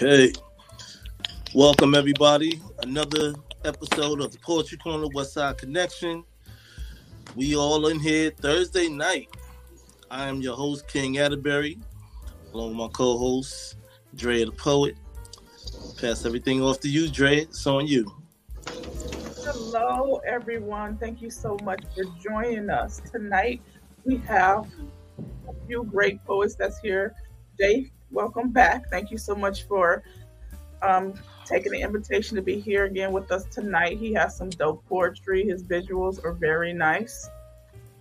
Okay. Welcome, everybody. Another episode of the Poetry Corner Westside Connection. We all in here Thursday night. I am your host, King Atterbury, along with my co-host, Dre the Poet. Pass everything off to you, Dre. It's on you. Hello, everyone. Thank you so much for joining us tonight. We have a few great poets that's here. Jay, welcome back. Thank you so much for taking the invitation to be here again with us tonight. He has some dope poetry. His visuals are very nice.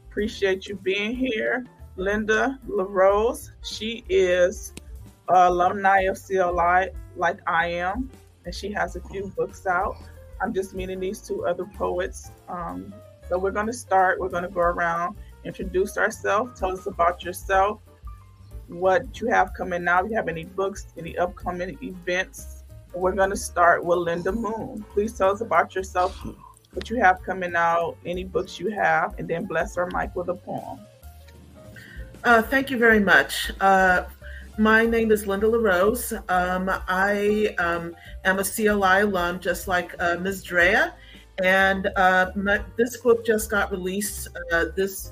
Appreciate you being here. Linda LaRose, she is an alumni of CLI like I am, and she has a few books out. I'm just meeting these two other poets. So we're going to start. We're going to go around, introduce ourselves, tell us about yourself, what you have coming out, if you have any books, any upcoming events. We're going to start with Linda Moon. Please tell us about yourself, what you have coming out, any books you have, and then bless our mic with a poem. Thank you very much. My name is Linda LaRose. I am a CLI alum, just like Ms. Drea. And this book just got released this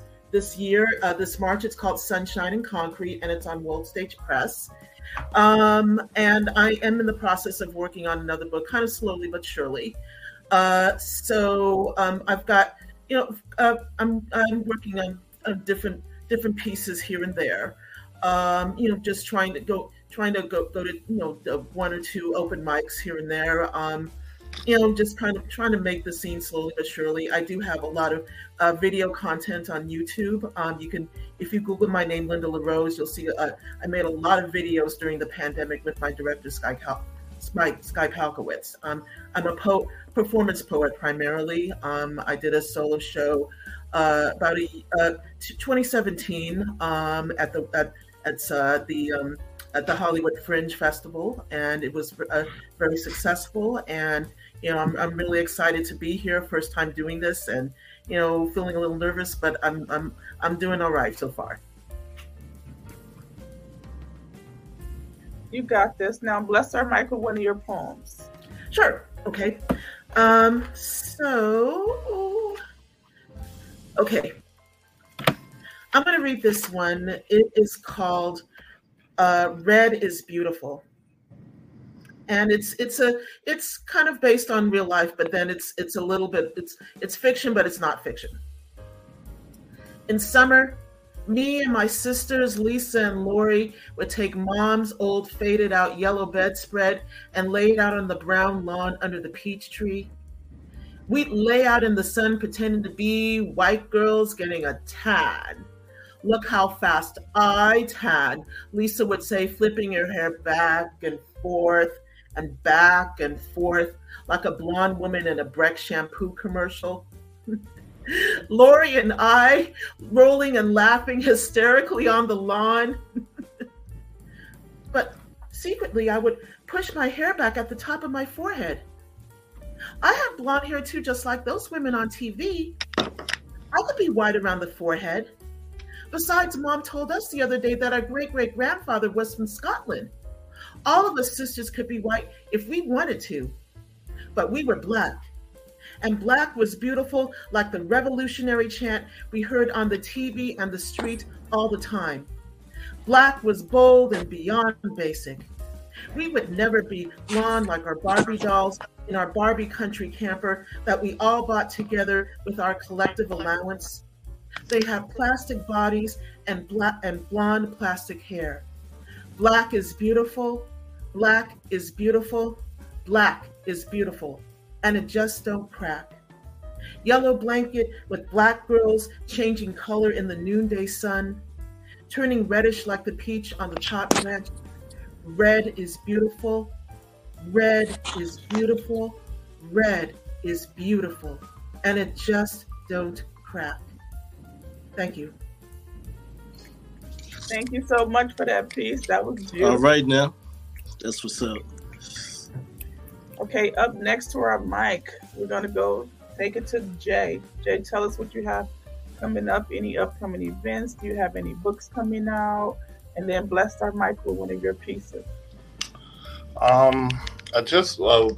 year, this March. It's called Sunshine and Concrete, and it's on World Stage Press. And I am in the process of working on another book, kind of slowly but surely. So I've got, I'm working on different pieces here and there. Just trying to go to one or two open mics here and there. Just kind of trying to make the scene slowly but surely. I do have a lot of video content on YouTube. If you Google my name, Linda LaRose, you'll see I made a lot of videos during the pandemic with my director, Skye Palkiewicz. I'm a performance poet primarily. I did a solo show about 2017 at the Hollywood Fringe Festival, and it was very successful. And I'm really excited to be here, first time doing this, and feeling a little nervous, but I'm doing all right so far. You got this. Now bless our mic with one of your poems. Sure. Okay. Okay. I'm going to read this one. It is called Red is Beautiful, and it's kind of based on real life, but then it's a little bit it's fiction, but it's not fiction. In summer, me and my sisters Lisa and Lori would take Mom's old faded out yellow bedspread and lay it out on the brown lawn under the peach tree. We'd lay out in the sun pretending to be white girls getting a tan. Look how fast I tan, Lisa would say, flipping her hair back and forth like a blonde woman in a Breck shampoo commercial. Lori and I rolling and laughing hysterically on the lawn. But secretly, I would push my hair back at the top of my forehead. I have blonde hair too, just like those women on TV. I could be white around the forehead. Besides, Mom told us the other day that our great-great-grandfather was from Scotland. All of us sisters could be white if we wanted to, but we were black. And black was beautiful, like the revolutionary chant we heard on the TV and the street all the time. Black was bold and beyond basic. We would never be blonde like our Barbie dolls in our Barbie country camper that we all bought together with our collective allowance. They have plastic bodies and blonde plastic hair. Black is beautiful. Black is beautiful. Black is beautiful. And it just don't crack. Yellow blanket with black girls changing color in the noonday sun, turning reddish like the peach on the top branch. Red is beautiful. Red is beautiful. Red is beautiful. And it just don't crack. Thank you. Thank you so much for that piece. That was beautiful. All right, now. That's what's up. Okay, up next to our mic, we're going to go take it to Jay. Jay, tell us what you have coming up, any upcoming events. Do you have any books coming out? And then bless our mic with one of your pieces. I just I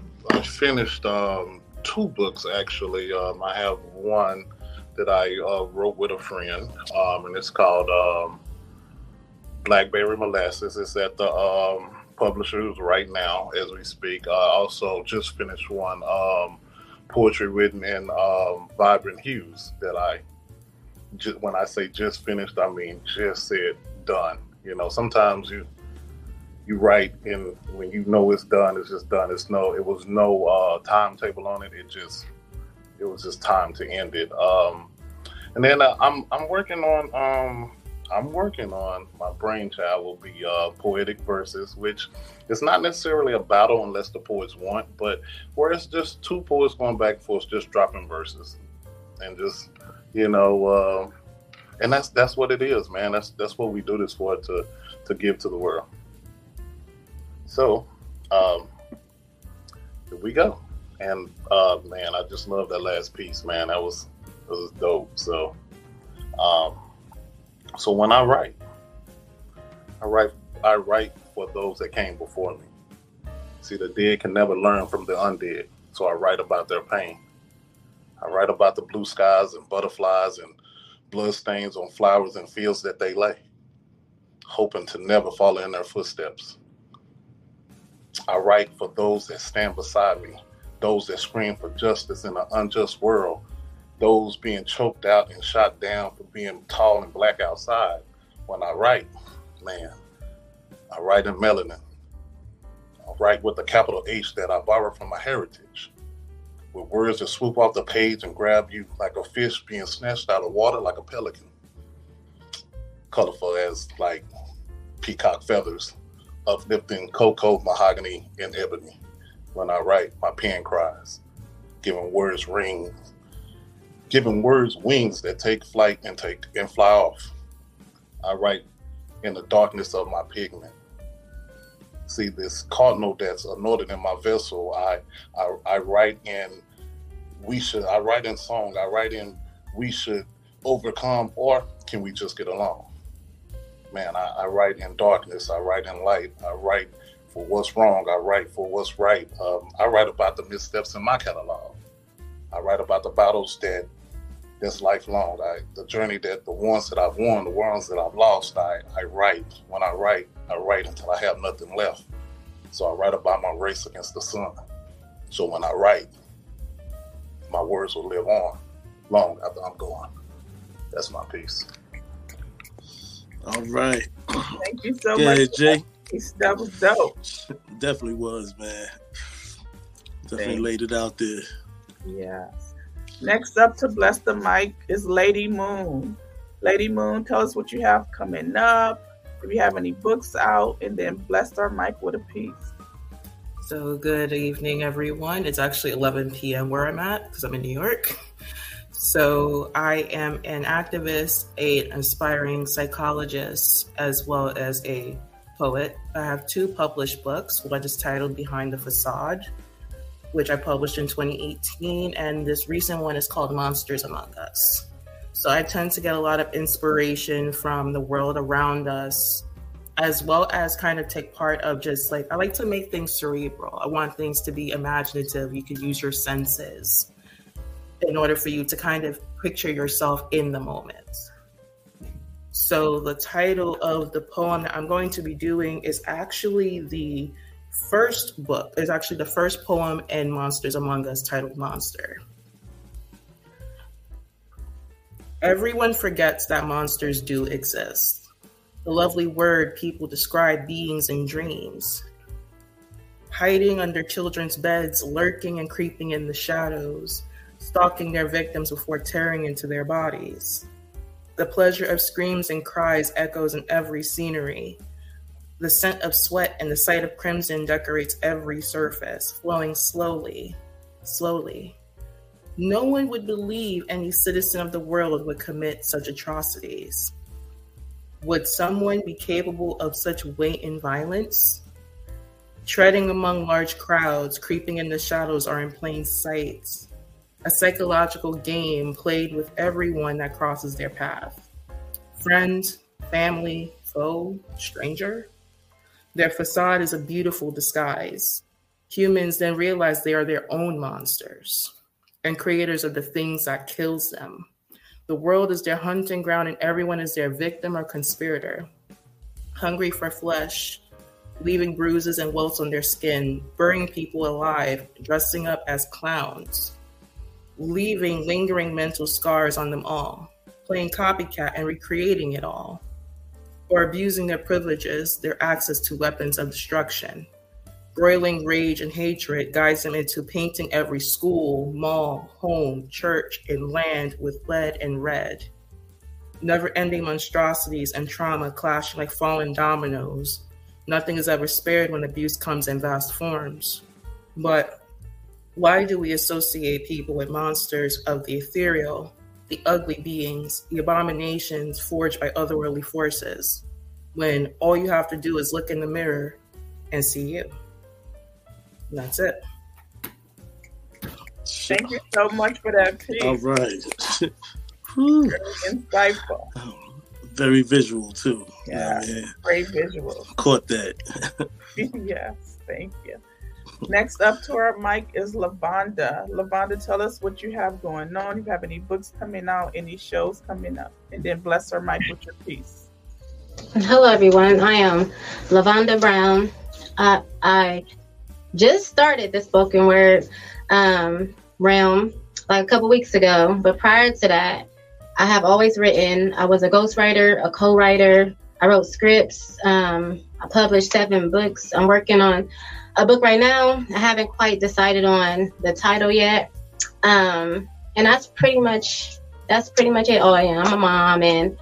finished two books actually. I have one that I wrote with a friend, and it's called Blackberry Molasses. It's at the publishers right now as we speak. I also just finished one, poetry written in vibrant hues, that I just, when I say just finished, I mean just said done. You know, sometimes you write, and when you know it's done, it's just done. It's no, it was no timetable on it. It was just time to end it. And then I'm working on my brainchild will be poetic verses, which is not necessarily a battle unless the poets want, but where it's just two poets going back and forth, just dropping verses, and just and that's what it is, man. That's what we do this for, to give to the world. So here we go. And man, I just love that last piece, man. That was dope. So so when I write for those that came before me. See, the dead can never learn from the undead, so I write about their pain. I write about the blue skies and butterflies and blood stains on flowers and fields that they lay, hoping to never follow in their footsteps. I write for those that stand beside me, those that scream for justice in an unjust world, those being choked out and shot down for being tall and black outside. When I write, man, I write in melanin. I write with a capital H that I borrowed from my heritage, with words that swoop off the page and grab you like a fish being snatched out of water like a pelican. Colorful as like peacock feathers, uplifting cocoa, mahogany, and ebony. When I write, my pen cries, giving words wings that take flight and fly off. I write in the darkness of my pigment. See, this cardinal that's anointed in my vessel, I write in I write in song, I write in we should overcome, or can we just get along? Man, I write in darkness, I write in light, I write for what's wrong, I write for what's right. I write about the missteps in my catalog. I write about the battles that's lifelong. The journey the ones that I've won, the ones that I've lost, I write. When I write until I have nothing left. So I write about my race against the sun. So when I write, my words will live on long after I'm gone. That's my piece. All right. Thank you so much. Jay. That was dope. Definitely was, man. Definitely laid it out there. Yeah. Next up to bless the mic is Lady Moon. Lady Moon, tell us what you have coming up, if you have any books out, and then bless our mic with a piece. So good evening, everyone. It's actually 11 p.m. where I'm at because I'm in New York. So I am an activist, an aspiring psychologist, as well as a poet. I have two published books. One is titled Behind the Facade, which I published in 2018, and this recent one is called Monsters Among Us. So I tend to get a lot of inspiration from the world around us, as well as kind of take part of just like, I like to make things cerebral. I want things to be imaginative. You could use your senses in order for you to kind of picture yourself in the moment. So the title of the poem that I'm going to be doing is actually the first book, is actually the first poem in Monsters Among Us, titled Monster. Everyone forgets that monsters do exist. The lovely word people describe beings in dreams. Hiding under children's beds, lurking and creeping in the shadows, stalking their victims before tearing into their bodies. The pleasure of screams and cries echoes in every scenery. The scent of sweat and the sight of crimson decorates every surface, flowing slowly, slowly. No one would believe any citizen of the world would commit such atrocities. Would someone be capable of such weight and violence? Treading among large crowds, creeping in the shadows or in plain sight. A psychological game played with everyone that crosses their path. Friend, family, foe, stranger. Their facade is a beautiful disguise. Humans then realize they are their own monsters and creators of the things that kills them. The world is their hunting ground and everyone is their victim or conspirator. Hungry for flesh, leaving bruises and welts on their skin, burning people alive, dressing up as clowns, leaving lingering mental scars on them all, playing copycat and recreating it all, or abusing their privileges, their access to weapons of destruction. Broiling rage and hatred guides them into painting every school, mall, home, church, and land with lead and red. Never-ending monstrosities and trauma clash like fallen dominoes. Nothing is ever spared when abuse comes in vast forms. But why do we associate people with monsters of the ethereal, the ugly beings, the abominations forged by otherworldly forces, when all you have to do is look in the mirror and see you? And that's it. Thank you so much for that piece. All right. Very insightful. Very visual, too. Yeah. Great visual. Caught that. Yes, thank you. Next up to our mic is Lavonda. Lavonda, tell us what you have going on, if you have any books coming out, any shows coming up, and then bless our mic with your piece. Hello, everyone. I am Lavonda Brown. I just started the spoken word realm like a couple weeks ago, but prior to that, I have always written. I was a ghostwriter, a co-writer. I wrote scripts. I published 7 books. I'm working on a book right now. I haven't quite decided on the title yet. And that's pretty much it. Oh, yeah, I'm a mom and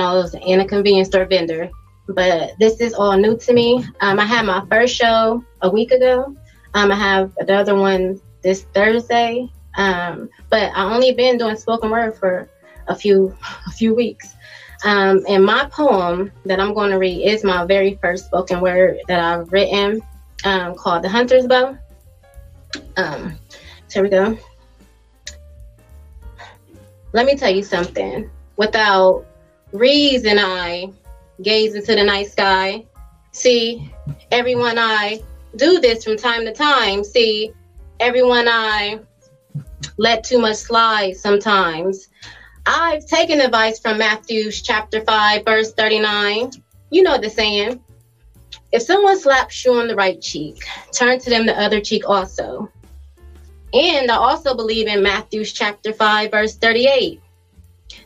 all those, and a convenience store vendor. But this is all new to me. I had my first show a week ago. I have another one this Thursday. But I only been doing spoken word for a few weeks. And my poem that I'm going to read is my very first spoken word that I've written, called The Hunter's Bow. Here we go. Let me tell you something. Without reason, I gaze into the night sky. See, everyone, I do this from time to time. See, everyone, I let too much slide sometimes. I've taken advice from Matthew chapter 5, verse 39. You know the saying. If someone slaps you on the right cheek, turn to them the other cheek also. And I also believe in Matthew chapter 5, verse 38.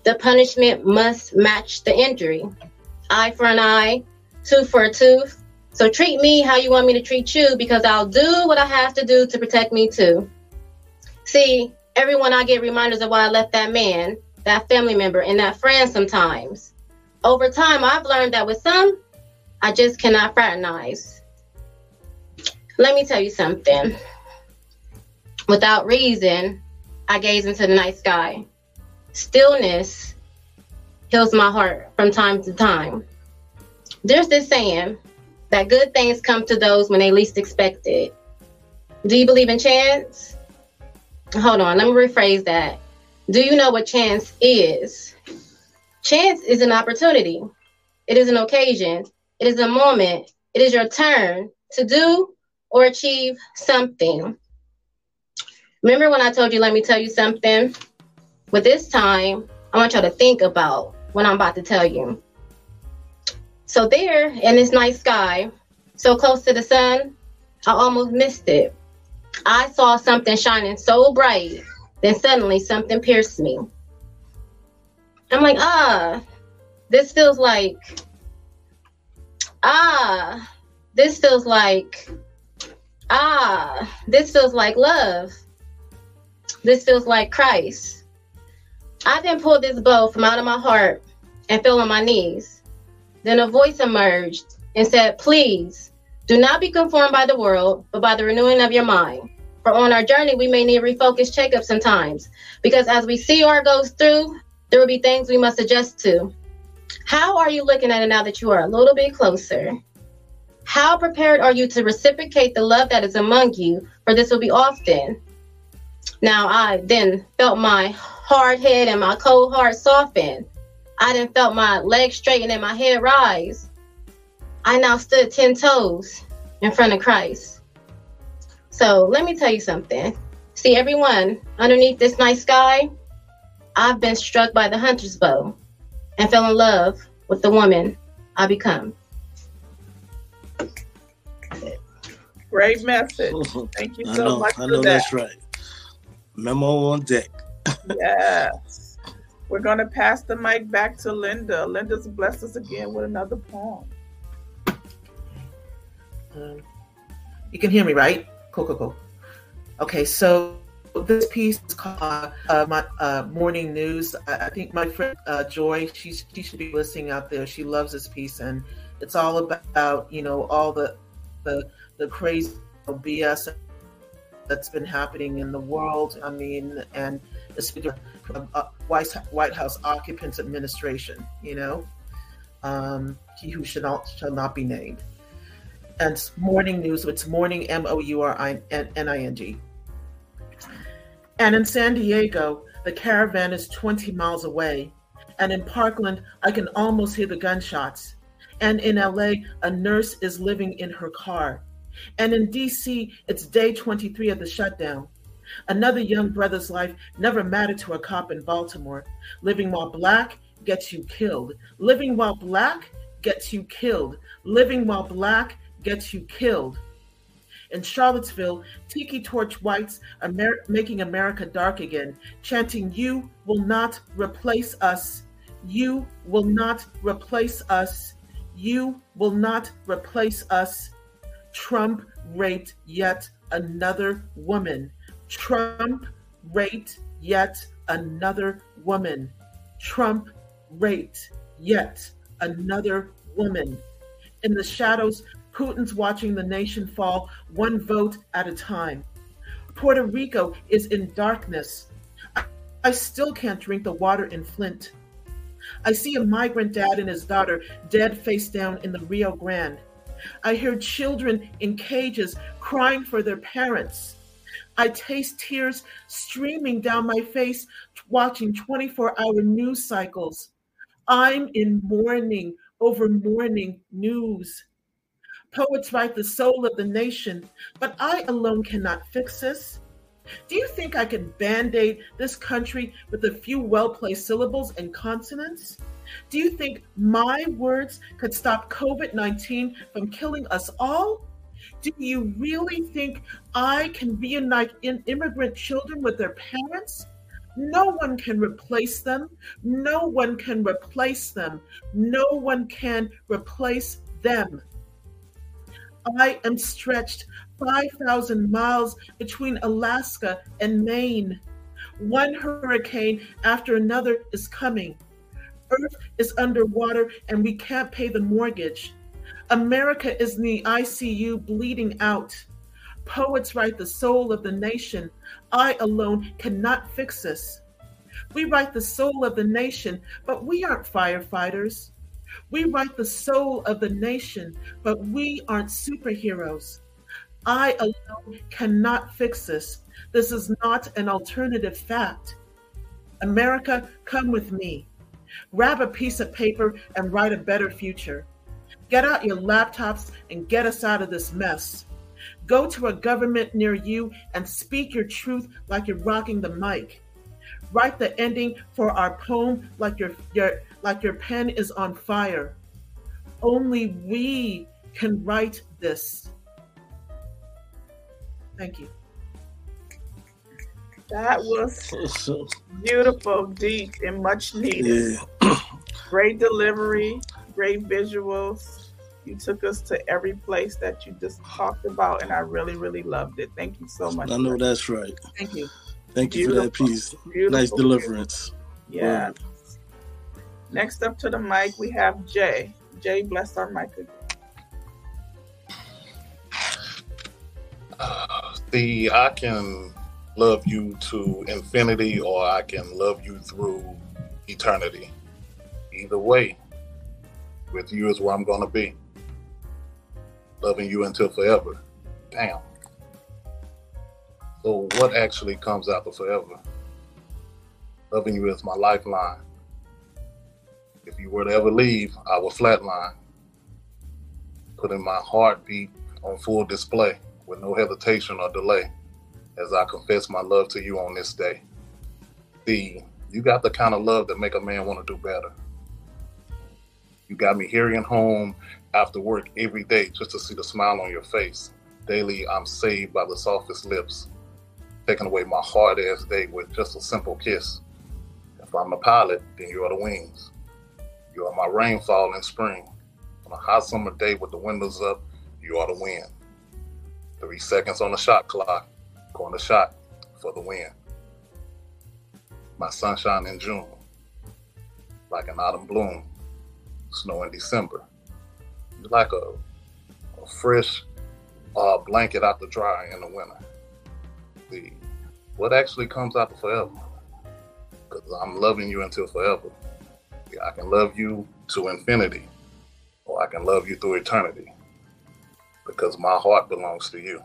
The punishment must match the injury. Eye for an eye, tooth for a tooth. So treat me how you want me to treat you, because I'll do what I have to do to protect me too. See, everyone, I get reminders of why I left that man, that family member, and that friend sometimes. Over time, I've learned that with some, I just cannot fraternize. Let me tell you something. Without reason, I gaze into the night sky. Stillness heals my heart from time to time. There's this saying that good things come to those when they least expect it. Do you believe in chance? Hold on, let me rephrase that. Do you know what chance is? Chance is an opportunity. It is an occasion. It is a moment. It is your turn to do or achieve something. Remember when I told you, let me tell you something? Well, this time, I want y'all to think about what I'm about to tell you. So there in this night sky, so close to the sun, I almost missed it. I saw something shining so bright. Then suddenly something pierced me. I'm like, this feels like love. This feels like Christ. I then pulled this bow from out of my heart and fell on my knees. Then a voice emerged and said, please do not be conformed by the world, but by the renewing of your mind. For on our journey, we may need refocused checkups sometimes, because as we see our goals through, there will be things we must adjust to. How are you looking at it now that you are a little bit closer? How prepared are you to reciprocate the love that is among you? For this will be often. Now, I then felt my hard head and my cold heart soften. I then felt my legs straighten and my head rise. I now stood 10 toes in front of Christ. So let me tell you something. See, everyone, underneath this night sky, I've been struck by the hunter's bow and fell in love with the woman I become. Great message. Thank you so much for that. I know that's right. Memo on deck. Yes. We're going to pass the mic back to Linda. Linda's blessed us again with another poem. You can hear me, right? Cool. Okay, so this piece is called my Morning News. I think my friend Joy, she should be listening out there. She loves this piece, and it's all about, you know, all the crazy BS that's been happening in the world. I mean, and the White House occupants administration, you know, he who shall not be named. And it's morning news. It's morning, MOURNING. And in San Diego, the caravan is 20 miles away. And in Parkland, I can almost hear the gunshots. And in LA, a nurse is living in her car. And in DC, it's day 23 of the shutdown. Another young brother's life never mattered to a cop in Baltimore. Living while black gets you killed. Living while black gets you killed. Living while black gets you killed. In Charlottesville, Tiki Torch Whites are making America dark again, chanting, "You will not replace us. You will not replace us. You will not replace us. Trump raped yet another woman. Trump raped yet another woman. Trump raped yet another woman." In the shadows, Putin's watching the nation fall one vote at a time. Puerto Rico is in darkness. I still can't drink the water in Flint. I see a migrant dad and his daughter dead face down in the Rio Grande. I hear children in cages crying for their parents. I taste tears streaming down my face watching 24-hour news cycles. I'm in mourning over morning news. Poets write the soul of the nation, but I alone cannot fix this. Do you think I can band-aid this country with a few well-placed syllables and consonants? Do you think my words could stop COVID-19 from killing us all? Do you really think I can reunite immigrant children with their parents? No one can replace them. No one can replace them. No one can replace them. I am stretched 5,000 miles between Alaska and Maine. One hurricane after another is coming. Earth is underwater and we can't pay the mortgage. America is in the ICU bleeding out. Poets write the soul of the nation. I alone cannot fix this. We write the soul of the nation, but we aren't firefighters. We write the soul of the nation, but we aren't superheroes. I alone cannot fix this. This is not an alternative fact. America, come with me. Grab a piece of paper and write a better future. Get out your laptops and get us out of this mess. Go to a government near you and speak your truth like you're rocking the mic. Write the ending for our poem like your pen is on fire. Only we can write this. Thank you. That was beautiful, deep, and much needed. Yeah. Great delivery, great visuals. You took us to every place that you just talked about, and I really, really loved it. Thank you so much. I know that's right. Thank you. Thank you for that piece. Nice deliverance. Yeah. Word. Next up to the mic, we have Jay. Jay, bless our mic again. See, I can love you to infinity, or I can love you through eternity. Either way, with you is where I'm going to be. Loving you until forever. Damn. So what actually comes after forever? Loving you is my lifeline. If you were to ever leave, I will flatline. putting my heartbeat on full display with no hesitation or delay as I confess my love to you on this day. See, you got the kind of love that make a man want to do better. You got me hurrying home after work every day just to see the smile on your face. Daily, I'm saved by the softest lips, taking away my hard-ass day with just a simple kiss. If I'm the pilot, then you are the wings. You are my rainfall in spring. On a hot summer day with the windows up, you are the wind. 3 seconds on the shot clock, going to shot for the win. My sunshine in June, like an autumn bloom. Snow in December. You're like a fresh blanket out the dryer in the winter. See, what actually comes out of forever? Because I'm loving you until forever. Yeah, I can love you to infinity, or I can love you through eternity. Because my heart belongs to you.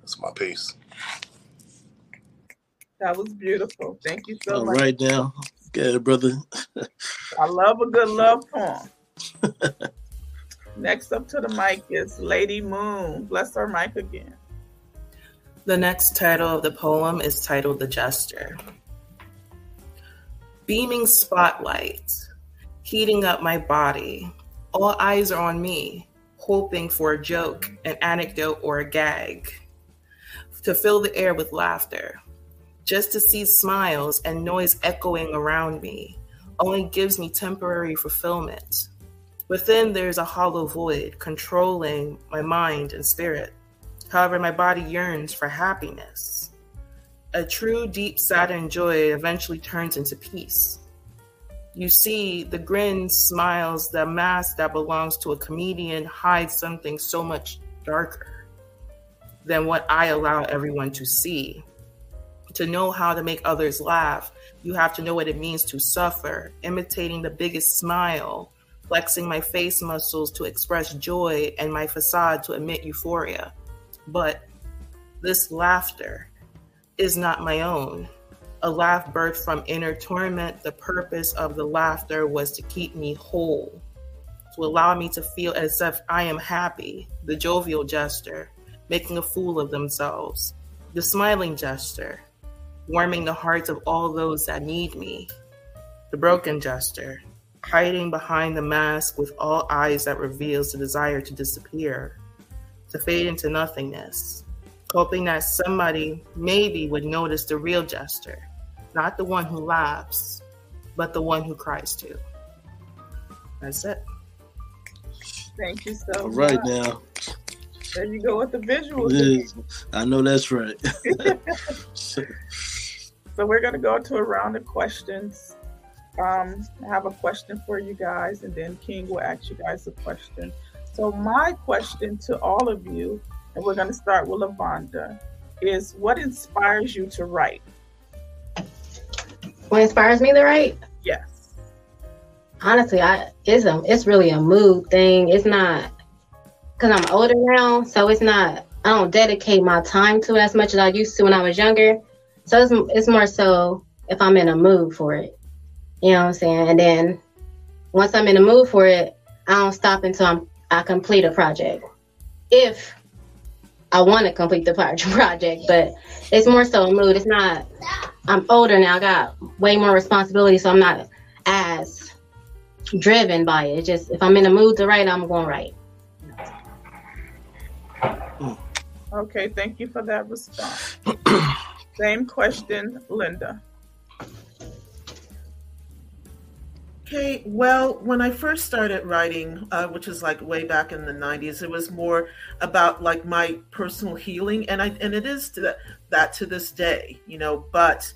That's my piece. That was beautiful. Thank you so much. All right now. Good, brother. I love a good love poem. Next up to the mic is Lady Moon. Bless her mic again. The next title of the poem is titled The Jester. Beaming spotlight, heating up my body. All eyes are on me, hoping for a joke, an anecdote, or a gag. To fill the air with laughter. Just to see smiles and noise echoing around me only gives me temporary fulfillment. Within, there's a hollow void controlling my mind and spirit. However, my body yearns for happiness. A true, deep, saddened joy eventually turns into peace. You see, the grin, smiles, the mask that belongs to a comedian hides something so much darker than what I allow everyone to see. To know how to make others laugh, you have to know what it means to suffer, imitating the biggest smile, flexing my face muscles to express joy and my facade to emit euphoria. But this laughter is not my own. A laugh birthed from inner torment, the purpose of the laughter was to keep me whole, to allow me to feel as if I am happy, the jovial jester, making a fool of themselves, the smiling jester, warming the hearts of all those that need me. The broken jester, hiding behind the mask with all eyes that reveals the desire to disappear, to fade into nothingness, hoping that somebody maybe would notice the real jester, not the one who laughs, but the one who cries too. That's it. Thank you so much. All right now. There you go with the visuals. I know that's right. So we're going to go to a round of questions. I have a question for you guys, and then King will ask you guys a question. So my question to all of you, and we're going to start with Lavonda, is what inspires you to write? What inspires me to write? Yes. Honestly, it's really a mood thing. It's not... because I'm older now, so it's not, I don't dedicate my time to it as much as I used to when I was younger. So it's more so if I'm in a mood for it, you know what I'm saying? And then once I'm in a mood for it, I don't stop until I complete a project. If I want to complete the project, but it's more so a mood. It's not, I'm older now, I got way more responsibility, so I'm not as driven by it. It's just, if I'm in a mood to write, I'm going to write. Okay, thank you for that response. Same question, Linda. Okay, well, when I first started writing, which is like way back in the 90s, it was more about like my personal healing, and it is that to this day, you know, but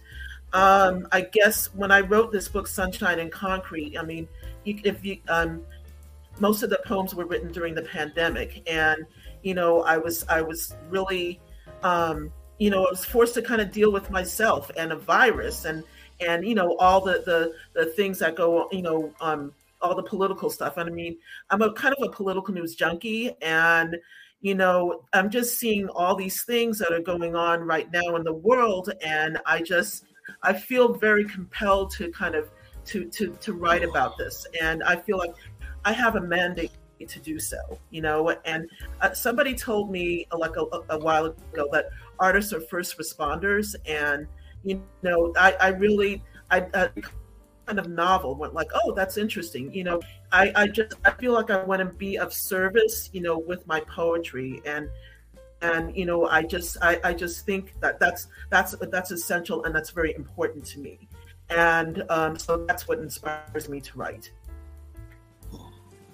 I guess when I wrote this book, Sunshine and Concrete, I mean, most of the poems were written during the pandemic, and you know, I was really, you know, I was forced to kind of deal with myself and a virus and you know, all the things that go, you know, all the political stuff. And I mean, I'm a kind of a political news junkie, and you know, I'm just seeing all these things that are going on right now in the world, and I feel very compelled to kind of to write about this, and I feel like I have a mandate to do so, you know? And somebody told me like a while ago that artists are first responders. And, you know, I kind of novel went like, oh, that's interesting. You know, I feel like I want to be of service, you know, with my poetry. And, you know, I just think that that's essential and that's very important to me. And so that's what inspires me to write.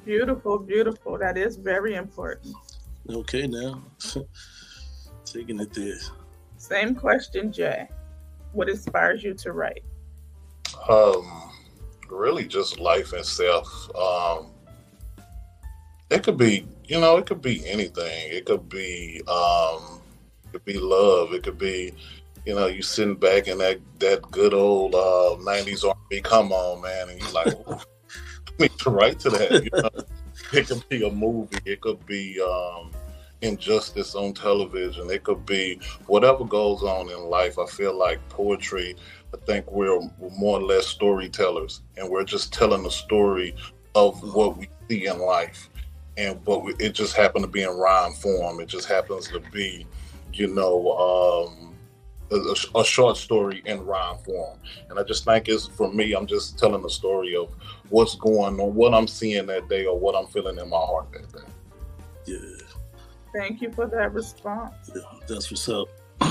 Beautiful, beautiful. That is very important. Okay, now taking it there. Same question, Jay. What inspires you to write? Really, just life and self. It could be, you know, it could be anything. It could be love. It could be, you know, you sitting back in that good old 90s R&B, come on, man, and you're like, I need to write to that. You know? It could be a movie. It could be injustice on television. It could be whatever goes on in life. I feel like poetry, I think we're more or less storytellers, and we're just telling a story of what we see in life. And it just happened to be in rhyme form. It just happens to be, you know, a short story in rhyme form. And I just think it's, for me, I'm just telling a story of what's going on, what I'm seeing that day, or what I'm feeling in my heart that day. Yeah. Thank you for that response. Yeah, that's what's up.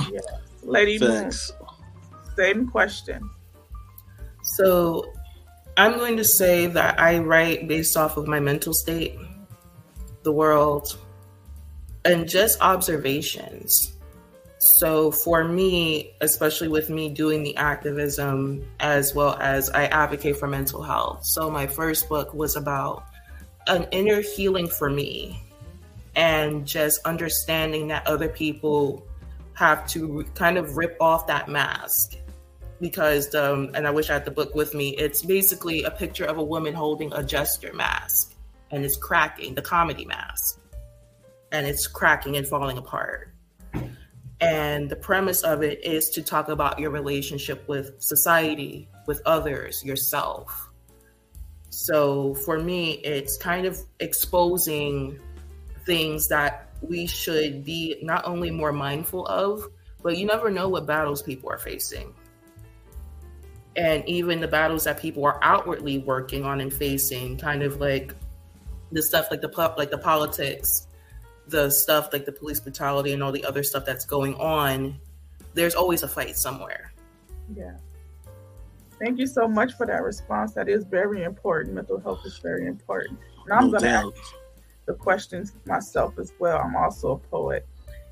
Yeah. Lady Moon, same question. So I'm going to say that I write based off of my mental state, the world, and just observations. So for me, especially with me doing the activism, as well as I advocate for mental health. So my first book was about an inner healing for me and just understanding that other people have to kind of rip off that mask. Because, and I wish I had the book with me, it's basically a picture of a woman holding a jester mask, and it's cracking, the comedy mask, and it's cracking and falling apart. And the premise of it is to talk about your relationship with society, with others, yourself. So for me, it's kind of exposing things that we should be not only more mindful of, but you never know what battles people are facing. And even the battles that people are outwardly working on and facing, kind of like the stuff like the politics, the stuff like the police brutality and all the other stuff that's going on, there's always a fight somewhere. Yeah. Thank you so much for that response. That is very important. Mental health is very important. And I'm going to ask the questions myself as well. I'm also a poet.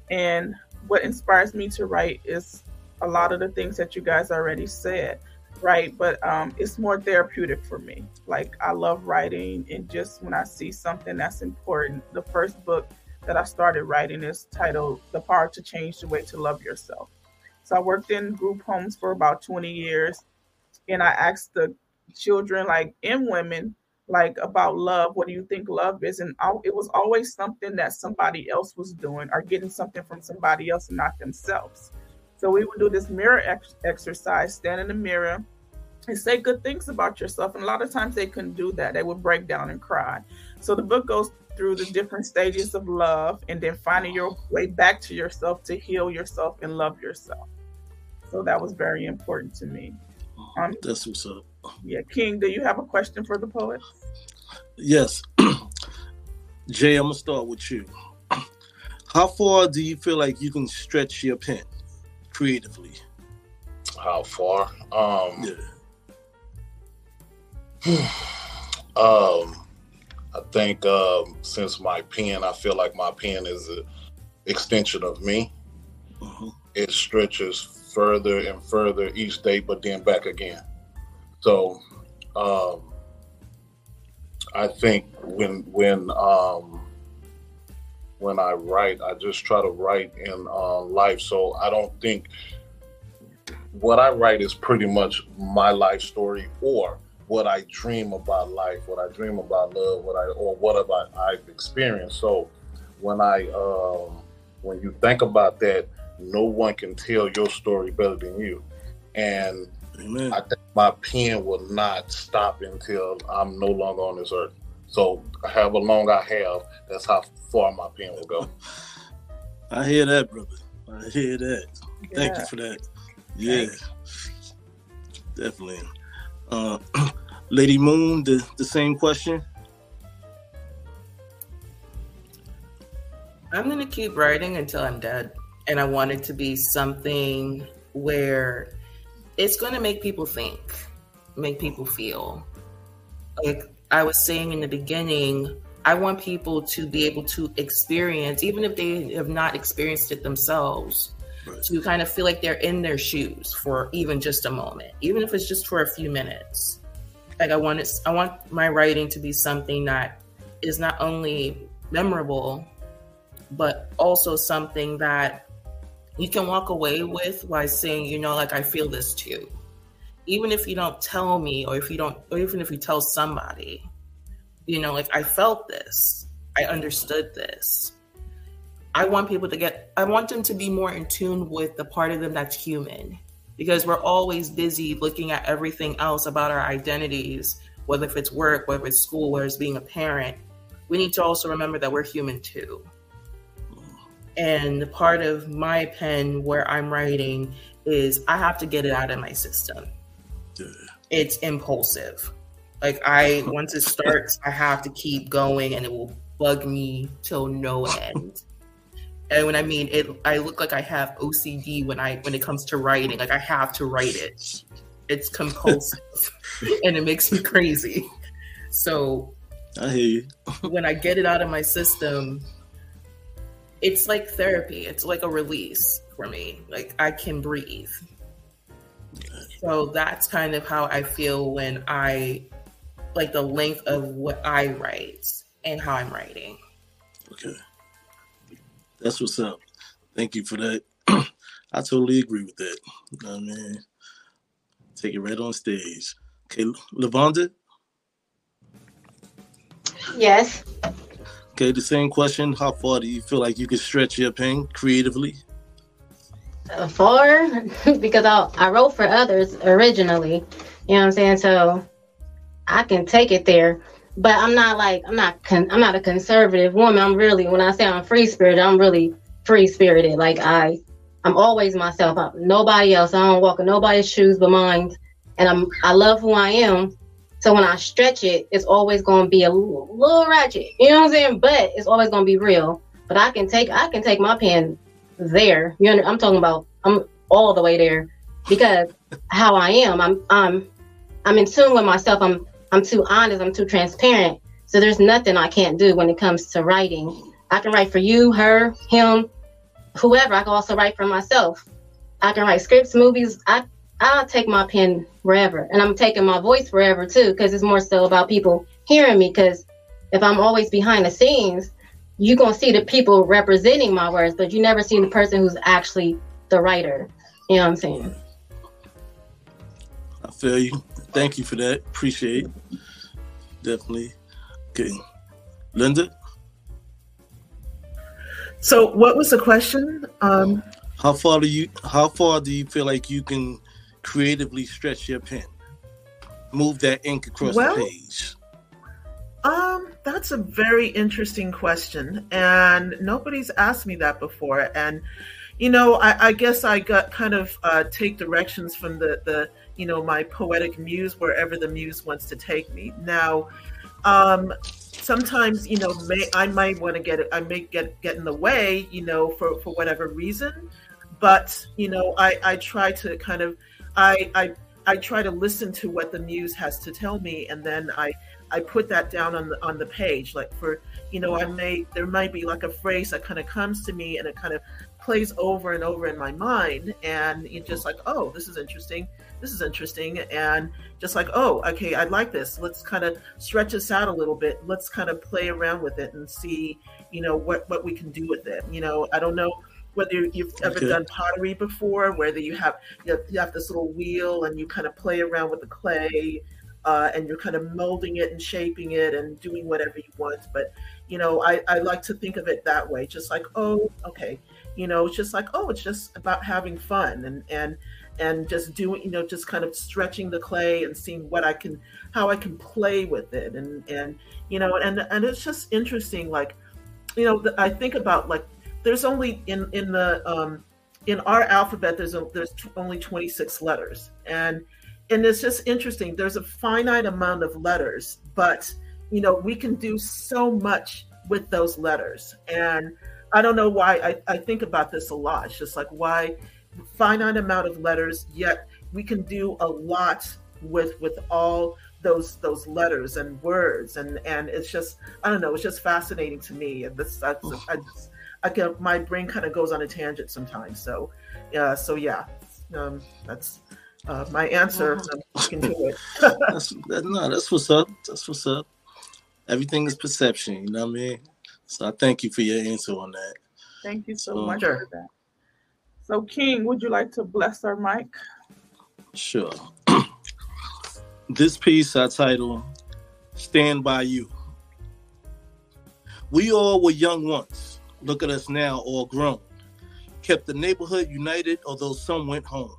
And what inspires me to write is a lot of the things that you guys already said, right? But it's more therapeutic for me. Like, I love writing, and just when I see something that's important, the first book that I started writing is titled The Power to Change the Way to Love Yourself. So I worked in group homes for about 20 years, and I asked the children, like, and women, like, about love. What do you think love is? And it was always something that somebody else was doing or getting something from somebody else and not themselves. So we would do this mirror exercise, stand in the mirror and say good things about yourself. And a lot of times they couldn't do that. They would break down and cry. So the book goes through the different stages of love and then finding your way back to yourself to heal yourself and love yourself. So that was very important to me. That's what's up. Yeah. King, do you have a question for the poet? Yes. Jay, I'm going to start with you. How far do you feel like you can stretch your pen creatively? How far? I think since my pen, I feel like my pen is an extension of me. Mm-hmm. It stretches further and further each day, but then back again. So I think when I write, I just try to write in life. So I don't think what I write is pretty much my life story or what I dream about life, what I dream about love, I've experienced. So when you think about that, no one can tell your story better than you. And amen. I think my pen will not stop until I'm no longer on this earth. So however long I have, that's how far my pen will go. I hear that, brother. I hear that. Yeah. Thank you for that. Yeah. Thanks. Definitely. Lady Moon, the same question? I'm going to keep writing until I'm dead. And I want it to be something where it's going to make people think, make people feel. Like I was saying in the beginning, I want people to be able to experience, even if they have not experienced it themselves, right, to kind of feel like they're in their shoes for even just a moment, even if it's just for a few minutes. Like I want my writing to be something that is not only memorable, but also something that you can walk away with by saying, you know, like, I feel this too. Even if you don't tell me, or even if you tell somebody, you know, like, I felt this, I understood this. I want them to be more in tune with the part of them that's human, because we're always busy looking at everything else about our identities, whether if it's work, whether it's school, whether it's being a parent. We need to also remember that we're human too. And the part of my pen where I'm writing is I have to get it out of my system. Yeah. It's impulsive. Like once it starts, I have to keep going and it will bug me till no end. And when I mean it, I look like I have OCD when it comes to writing. Like I have to write it. It's compulsive and it makes me crazy. So I hear you. When I get it out of my system, it's like therapy. It's like a release for me. Like I can breathe. So that's kind of how I feel when I, like the length of what I write and how I'm writing. Okay. That's what's up. Thank you for that. I totally agree with that. You know what I mean? Take it right on stage. Okay, Lavonda? Yes. Okay, the same question. How far do you feel like you could stretch your pen creatively? Far, because I wrote for others originally. You know what I'm saying? So I can take it there, but I'm not a conservative woman. I'm really, when I say I'm free spirited, I'm really free spirited. Like I'm always myself. I'm nobody else. I don't walk in nobody's shoes but mine. And I love who I am. So when I stretch it, it's always going to be a little ratchet, you know what I'm saying? But it's always going to be real. But I can take my pen there. You know, I'm talking about, I'm all the way there, because how I am, I'm in tune with myself. I'm too honest. I'm too transparent. So there's nothing I can't do when it comes to writing. I can write for you, her, him, whoever. I can also write for myself. I can write scripts, movies. I'll take my pen wherever. And I'm taking my voice wherever too, because it's more so about people hearing me. Because if I'm always behind the scenes, you're going to see the people representing my words, but you never see the person who's actually the writer. You know what I'm saying? I feel you. Thank you for that. Appreciate it. Definitely. Okay. Linda? So what was the question? How far do you feel like you can creatively stretch your pen? Move that ink across the page. That's a very interesting question. And nobody's asked me that before. And, you know, I guess I got kind of take directions from the you know, my poetic muse, wherever the muse wants to take me. Now, sometimes, you know, I might get in the way, you know, for whatever reason. But, you know, I try to kind of, I try to listen to what the muse has to tell me, and then I put that down on the page. Like for, you know, there might be like a phrase that kind of comes to me and it kind of plays over and over in my mind, and it's just like, oh, this is interesting, and just like, oh, okay, I like this. Let's kind of stretch this out a little bit. Let's kind of play around with it and see, you know, what we can do with it. You know, I don't know whether you've ever done pottery before, whether you have this little wheel and you kind of play around with the clay, and you're kind of molding it and shaping it and doing whatever you want. But, you know, I like to think of it that way, just like, oh, okay, you know, it's just like, oh, it's just about having fun. And and just doing, you know, just kind of stretching the clay and seeing what I can, how I can play with it. And you know, and it's just interesting, like, you know, I think about, like, there's only in the, in our alphabet, there's only 26 letters. And it's just interesting. There's a finite amount of letters, but, you know, we can do so much with those letters. And I don't know why I think about this a lot. It's just like, why finite amount of letters, yet we can do a lot with all those letters and words. And it's just, I don't know, it's just fascinating to me. And my brain kind of goes on a tangent sometimes. So that's my answer. I'm looking to it. That's what's up. That's what's up. Everything is perception, you know what I mean? So I thank you for your answer on that. Thank you so much for that. So King, would you like to bless our mic? Sure. This piece I titled Stand By You. We all were young once. Look at us now, all grown. Kept the neighborhood united, although some went home.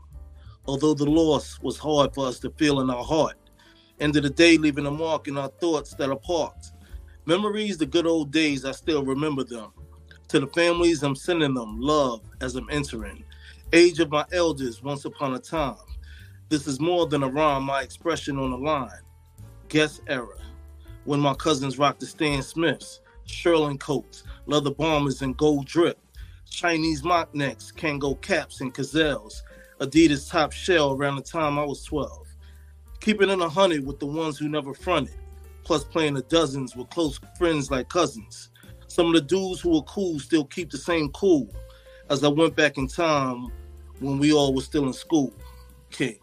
Although the loss was hard for us to feel in our heart. End of the day, leaving a mark in our thoughts that are parked. Memories, the good old days, I still remember them. To the families, I'm sending them love as I'm entering. Age of my elders, once upon a time. This is more than a rhyme, my expression on the line. Guess era. When my cousins rocked the Stan Smiths, Sherlin coats, leather bombers and gold drip. Chinese mock necks, Kango caps and gazelles. Adidas top shell around the time I was 12. Keeping in 100 with the ones who never fronted, plus playing the dozens with close friends like cousins. Some of the dudes who were cool still keep the same cool as I went back in time when we all were still in school. King.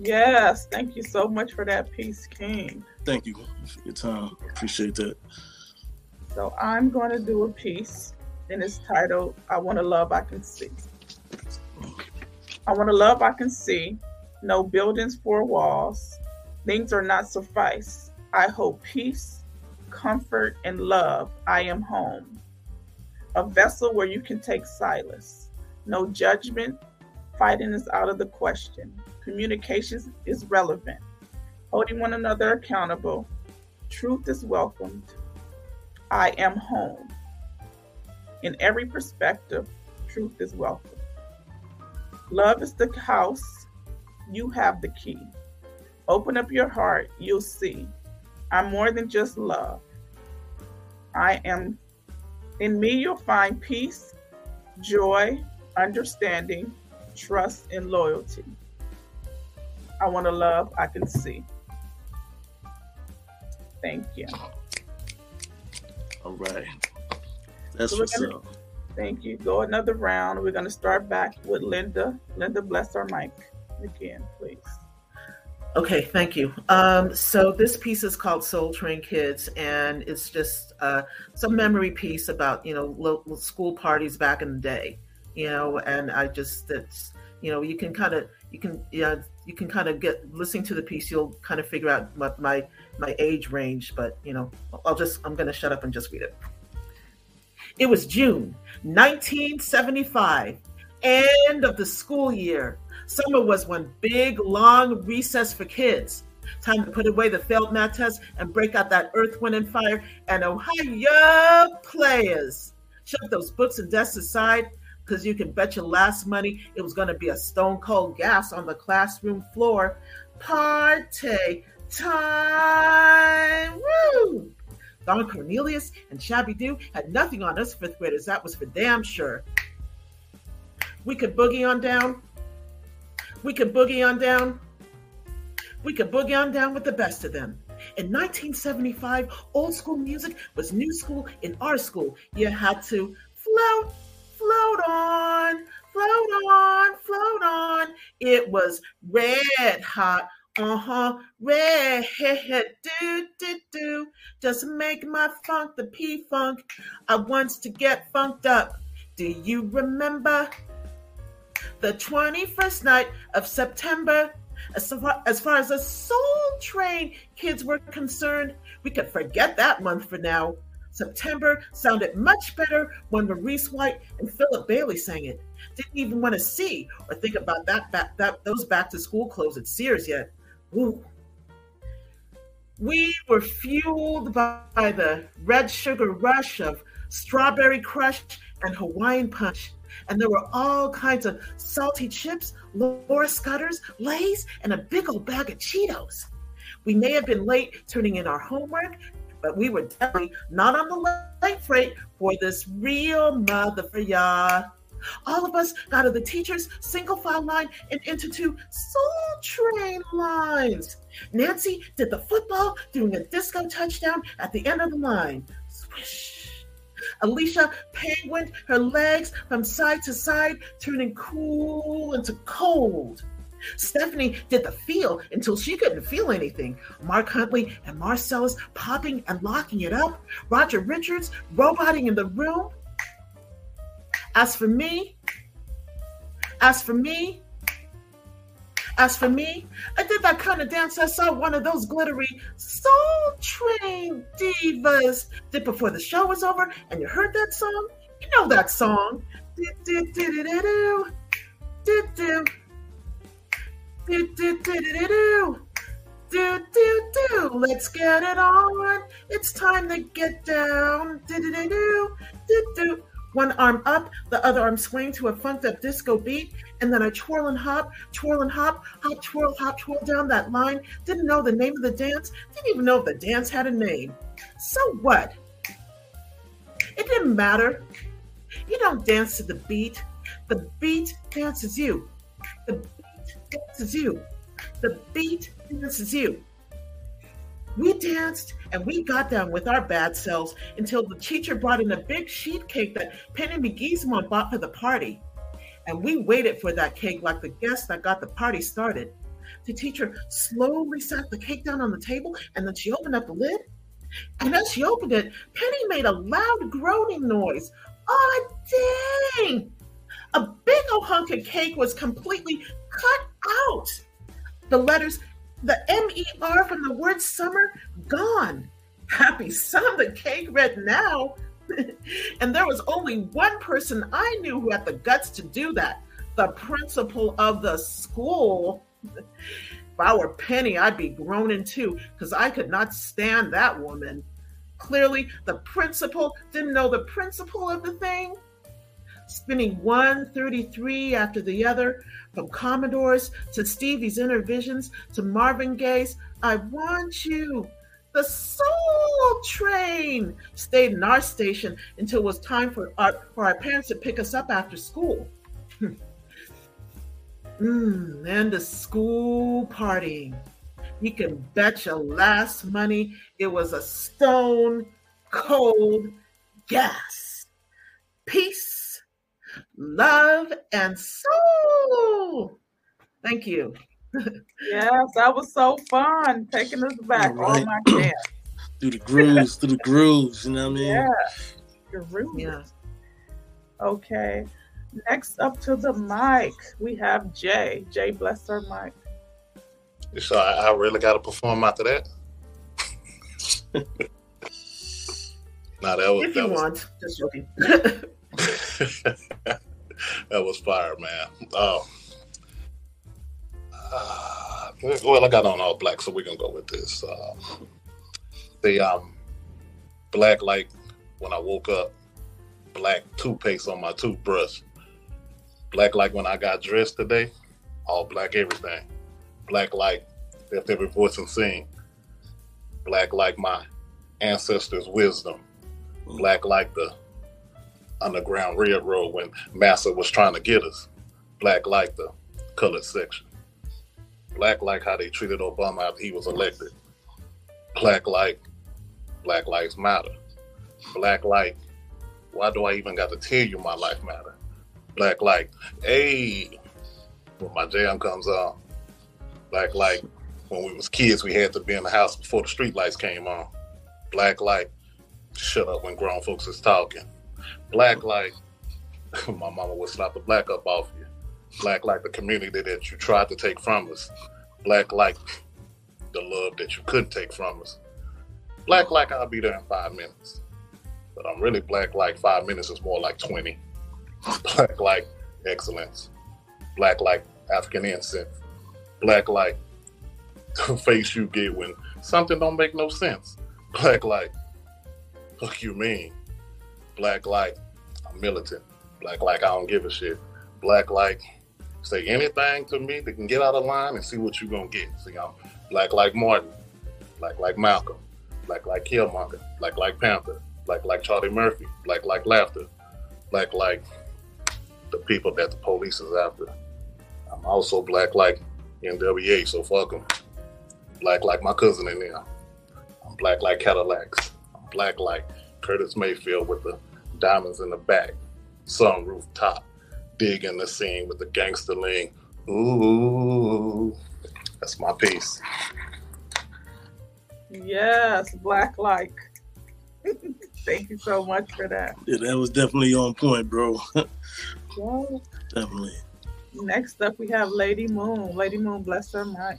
Yes, thank you so much for that piece, King. Thank you for your time. Appreciate that. So I'm going to do a piece, and it's titled, I Want to Love I Can See. I want to love I can see. No buildings, four walls, things are not suffice. I hope peace, comfort, and love. I am home. A vessel where you can take solace. No judgment, fighting is out of the question. Communication is relevant. Holding one another accountable. Truth is welcomed. I am home. In every perspective, truth is welcome. Love is the house. You have the key. Open up your heart. You'll see. I'm more than just love. I am. In me, you'll find peace, joy, understanding, trust, and loyalty. I want a love I can see. Thank you. All right. That's what's up. Thank you. Go another round. We're going to start back with Linda. Linda, bless our mic again, please. Okay, thank you. So this piece is called Soul Train Kids, and it's just some memory piece about, you know, local school parties back in the day, you know, and I just, that's, you know, you can kind of get, listening to the piece, you'll kind of figure out what my age range, but, you know, I'm going to shut up and just read it. It was June 1975, end of the school year. Summer was one big, long recess for kids. Time to put away the failed math test and break out that Earth, Wind, and Fire and Ohio players. Shove those books and desks aside, because you can bet your last money it was going to be a stone cold gas on the classroom floor. Party time! Woo! Don Cornelius and Shabby Doo had nothing on us fifth graders, that was for damn sure. We could boogie on down with the best of them. In 1975, old school music was new school in our school. You had to float on. It was red hot. Red, do. Just make my funk the P-funk. I wants to get funked up. Do you remember the 21st night of September? As far as the Soul Train kids were concerned, we could forget that month for now. September sounded much better when Maurice White and Philip Bailey sang it. didn't even want to see or think about those back to school clothes at Sears yet. Ooh. We were fueled by the red sugar rush of Strawberry Crush and Hawaiian Punch. And there were all kinds of salty chips, Laura Scudders, Lay's, and a big old bag of Cheetos. We may have been late turning in our homework, but we were definitely not on the late freight for this real mother for ya. All of us got of the teacher's single file line and into two Soul Train lines. Nancy did the football, doing a disco touchdown at the end of the line. Swish. Alicia penguined her legs from side to side, turning cool into cold. Stephanie did the feel until she couldn't feel anything. Mark Huntley and Marcellus popping and locking it up. Roger Richards roboting in the room. As for me, I did that kind of dance I saw one of those glittery Soul Train divas did before the show was over, and you heard that song? You know that song. Let's get it on. It's time to get down. One arm up, the other arm swing to a funked up disco beat, and then I twirl and hop, hop, twirl down that line. Didn't know the name of the dance, didn't even know if the dance had a name. So what? It didn't matter. You don't dance to the beat. The beat dances you. The beat dances you. The beat dances you. We danced and we got down with our bad selves until the teacher brought in a big sheet cake that Penny McGee's mom bought for the party. And we waited for that cake like the guests that got the party started. The teacher slowly set the cake down on the table, and then she opened up the lid. And as she opened it, Penny made a loud groaning noise. Oh, dang! A big old hunk of cake was completely cut out. The letters the M-E-R from the word summer, gone. Happy summer cake red now. And there was only one person I knew who had the guts to do that, the principal of the school. If I were Penny, I'd be groaning too, because I could not stand that woman. Clearly, the principal didn't know the principle of the thing. Spinning 133 after the other, from Commodores to Stevie's Inner Visions to Marvin Gaye's I Want You. The Soul Train stayed in our station until it was time for our parents to pick us up after school. And the school party. You can bet your last money it was a stone cold gas. Peace, love, and soul. Thank you. Yes, that was so fun, taking us back. Right. Oh my God. through the grooves, you know what I mean? Yeah, the grooves. Yeah. Okay, next up to the mic, we have Jay. Jay, bless her mic. So I really got to perform after that? No, that was, if you want, just joking. That was fire, man. Well, I got on all black, so we're gonna go with this. Black, like when I woke up, black toothpaste on my toothbrush, black like when I got dressed today, all black everything, black like lift every voice and sing, black like my ancestors' wisdom, black like the Underground Railroad when Massa was trying to get us, black like the colored section, black like how they treated Obama after he was elected, black like Black Lives Matter, black like why do I even got to tell you my life matter, black like hey when my jam comes on, black like when we was kids we had to be in the house before the street lights came on, black like shut up when grown folks is talking, black like my mama would slap the black up off you, black like the community that you tried to take from us, black like the love that you couldn't take from us, black like I'll be there in 5 minutes, but I'm really black like 5 minutes is more like 20, black like excellence, black like African incense, black like the face you get when something don't make no sense, black like fuck you mean, black like I'm militant, black like I don't give a shit, black like say anything to me that can get out of line and see what you gonna get. See, I'm black like Martin, black like Malcolm, black like Killmonger, black like Panther, black like Charlie Murphy, black like laughter, black like the people that the police is after. I'm also black like NWA, so fuck them. Black like my cousin in there. I'm black like Cadillacs. I'm black like Curtis Mayfield with the diamonds in the back, sunroof top, dig in the scene with the gangster ling. Ooh, that's my piece. Yes, black like. Thank you so much for that. Yeah, that was definitely on point, bro. Yeah. Definitely. Next up, we have Lady Moon. Lady Moon, bless her mic.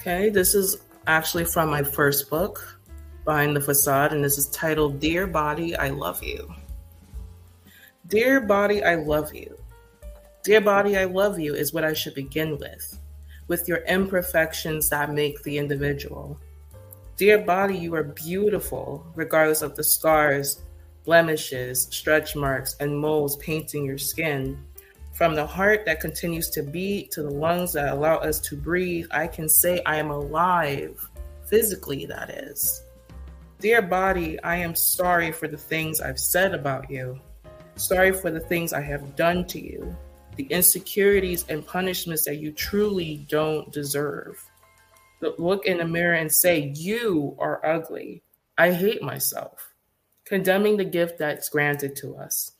Okay, this is actually from my first book, Behind the Facade, and this is titled Dear Body, I Love You. Dear body, I love you. Dear body, I love you is what I should begin with your imperfections that make the individual. Dear body, you are beautiful, regardless of the scars, blemishes, stretch marks, and moles painting your skin. From the heart that continues to beat to the lungs that allow us to breathe, I can say I am alive, physically that is. Dear body, I am sorry for the things I've said about you. Sorry for the things I have done to you, the insecurities and punishments that you truly don't deserve. But look in the mirror and say, you are ugly. I hate myself. Condemning the gift that's granted to us.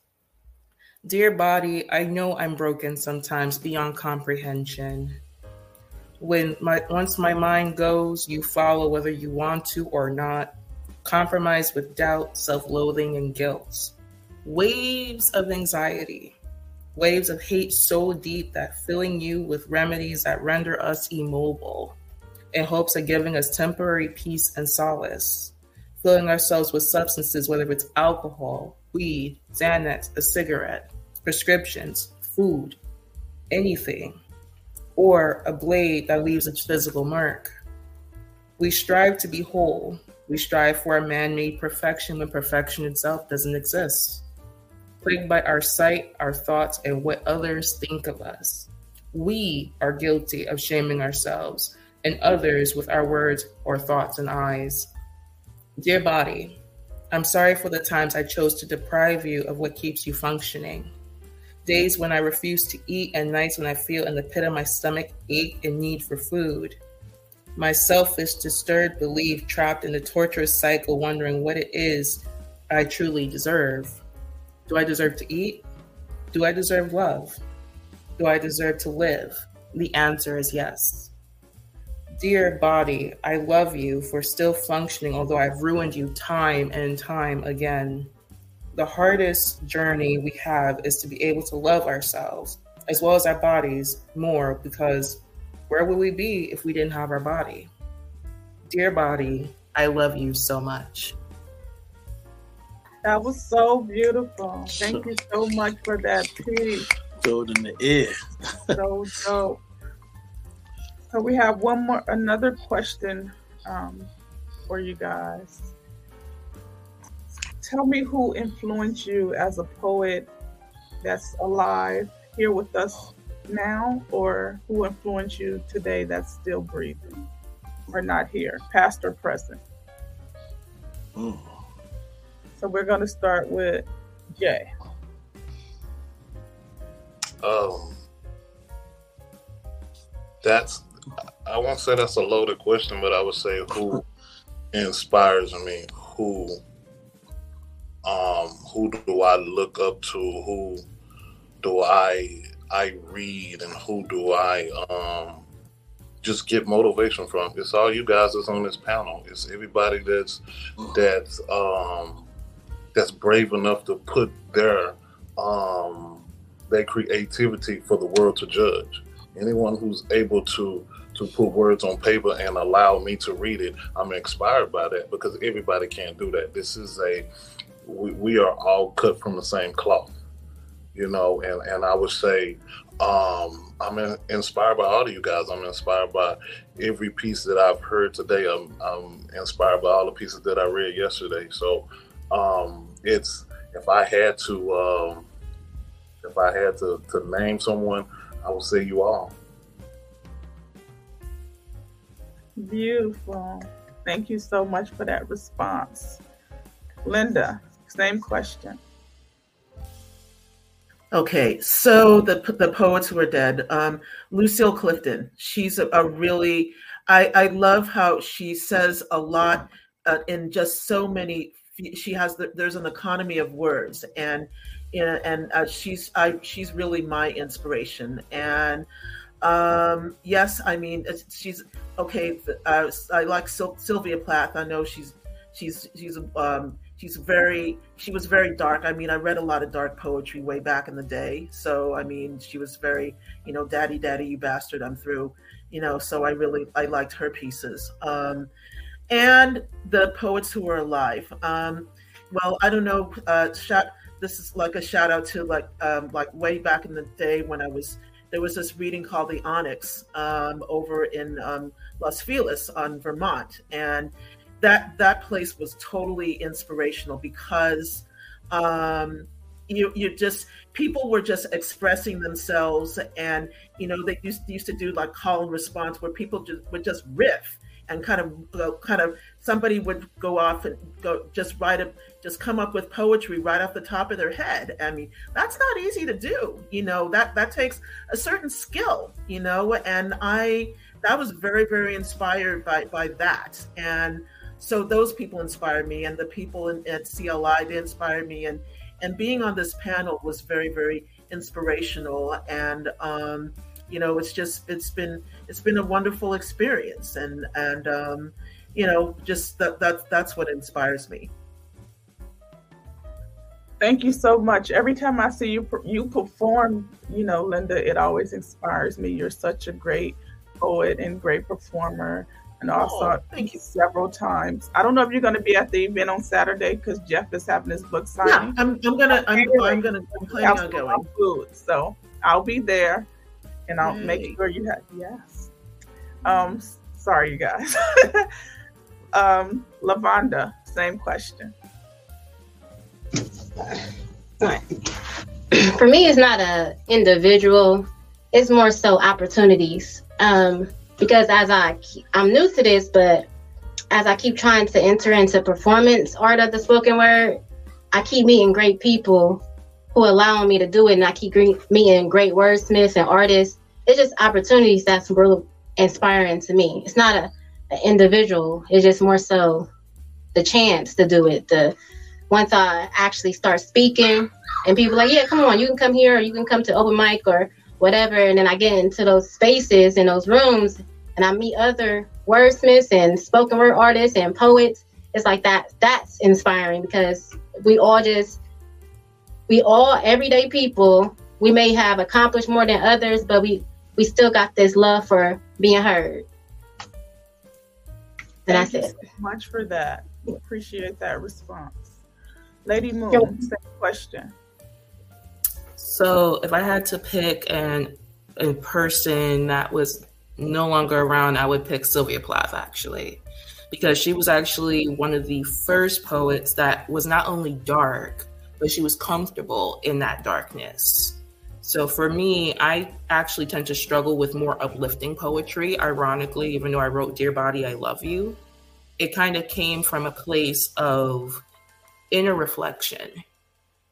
Dear body, I know I'm broken sometimes beyond comprehension. Once my mind goes, you follow whether you want to or not. Compromise with doubt, self-loathing, and guilt. Waves of anxiety, waves of hate so deep that filling you with remedies that render us immobile in hopes of giving us temporary peace and solace, filling ourselves with substances, whether it's alcohol, weed, Xanax, a cigarette, prescriptions, food, anything, or a blade that leaves its physical mark. We strive to be whole. We strive for a man-made perfection when perfection itself doesn't exist. Plagued by our sight, our thoughts, and what others think of us. We are guilty of shaming ourselves and others with our words or thoughts and eyes. Dear body, I'm sorry for the times I chose to deprive you of what keeps you functioning. Days when I refuse to eat and nights when I feel in the pit of my stomach ache and need for food. My selfish, disturbed belief trapped in the torturous cycle wondering what it is I truly deserve. Do I deserve to eat? Do I deserve love? Do I deserve to live? The answer is yes. Dear body, I love you for still functioning, although I've ruined you time and time again. The hardest journey we have is to be able to love ourselves, as well as our bodies, more, because where would we be if we didn't have our body? Dear body, I love you so much. That was so beautiful. Thank you so much for that piece. Gold in the air. So dope. So we have another question for you guys. Tell me who influenced you as a poet that's alive here with us now, or who influenced you today that's still breathing or not here, past or present. Mm. So we're going to start with Jay. I won't say that's a loaded question, but I would say who inspires me, who do I look up to, who do I read, and who do I just get motivation from. It's all you guys that's on this panel. It's everybody that's brave enough to put their creativity for the world to judge. Anyone who's able to put words on paper and allow me to read it, I'm inspired by that, because everybody can't do that. We are all cut from the same cloth. you know, and I would say I'm inspired by all of you guys. I'm inspired by every piece that I've heard today. I'm inspired by all the pieces that I read yesterday. So it's, if I had to name someone, I would say you all. Beautiful. Thank you so much for that response. Linda, same question. Okay, so the poets who are dead, Lucille Clifton, she's a really, I love how she says a lot in just so many, she has, there's an economy of words, and she's really my inspiration. And yes, I mean, she's, okay, I like Sylvia Plath. I know she was very dark. I mean, I read a lot of dark poetry way back in the day. So, I mean, she was very, you know, daddy, daddy, you bastard, I'm through, you know, so I liked her pieces. And the poets who are alive. Well, I don't know, this is like a shout out to like way back in the day when there was this reading called The Onyx over in Los Feliz on Vermont. And that place was totally inspirational because people were just expressing themselves, and you know they used to do like call and response where people would just riff and kind of somebody would go off and just come up with poetry right off the top of their head. I mean, that's not easy to do, you know, that takes a certain skill, you know, and that was very, very inspired by that. And so those people inspired me, and the people at CLI, they inspired me, and being on this panel was very, very inspirational. And you know, it's been a wonderful experience, and you know, just that's what inspires me. Thank you so much. Every time I see you perform, you know, Linda, it always inspires me. You're such a great poet and great performer. And also, thank you several times. I don't know if you're going to be at the event on Saturday because Jeff is having his book signing. Yeah, I'm planning on going. Food, so I'll be there, and I'll make sure you have. Yes. Sorry, you guys. Lavonda, same question. For me, it's not an individual. It's more so opportunities. Because I'm new to this, but as I keep trying to enter into performance art of the spoken word, I keep meeting great people who allow me to do it, and I keep meeting great wordsmiths and artists. It's just opportunities that's really inspiring to me. It's not an individual. It's just more so the chance to do it. Once I actually start speaking, and people are like, yeah, come on, you can come here, or you can come to open mic, or whatever. And then I get into those spaces and those rooms, and I meet other wordsmiths and spoken word artists and poets. It's like that's inspiring, because we all everyday people, we may have accomplished more than others, but we still got this love for being heard. And that's it. Thank you so much for that. We appreciate that response. Lady Moon, same question. So if I had to pick a person that was no longer around, I would pick Sylvia Plath, actually, because she was actually one of the first poets that was not only dark, but she was comfortable in that darkness. So for me, I actually tend to struggle with more uplifting poetry. Ironically, even though I wrote Dear Body, I Love You, it kind of came from a place of inner reflection.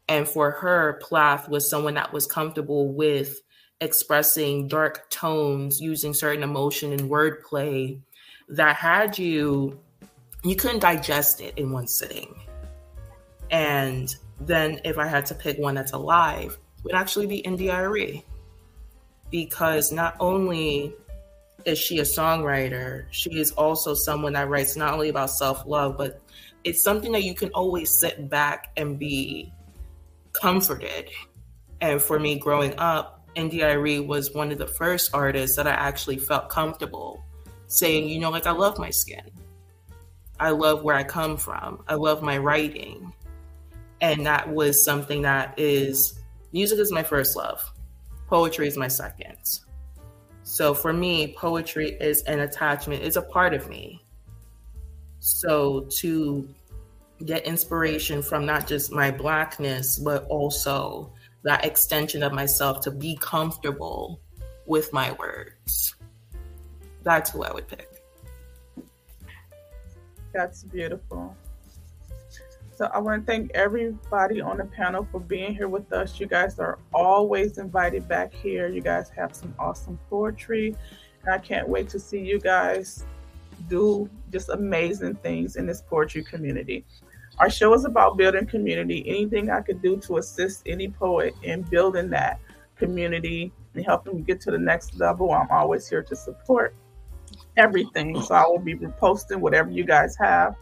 And for her, Plath was someone that was comfortable with expressing dark tones, using certain emotion and wordplay that had you couldn't digest it in one sitting. And then if I had to pick one that's alive, it would actually be Indira, because not only is she a songwriter, she is also someone that writes not only about self-love, but it's something that you can always sit back and be comforted. And for me, growing up, Indira was one of the first artists that I actually felt comfortable saying, you know, like, I love my skin, I love where I come from, I love my writing. And that was something that is Music is my first love. Poetry is my second. So for me, poetry is an attachment. It's a part of me. So to get inspiration from not just my Blackness, but also that extension of myself to be comfortable with my words. That's who I would pick. That's beautiful. So I want to thank everybody on the panel for being here with us. You guys are always invited back here. You guys have some awesome poetry. And I can't wait to see you guys do just amazing things in this poetry community. Our show is about building community. Anything I could do to assist any poet in building that community and helping you get to the next level, I'm always here to support everything. So I will be reposting whatever you guys have.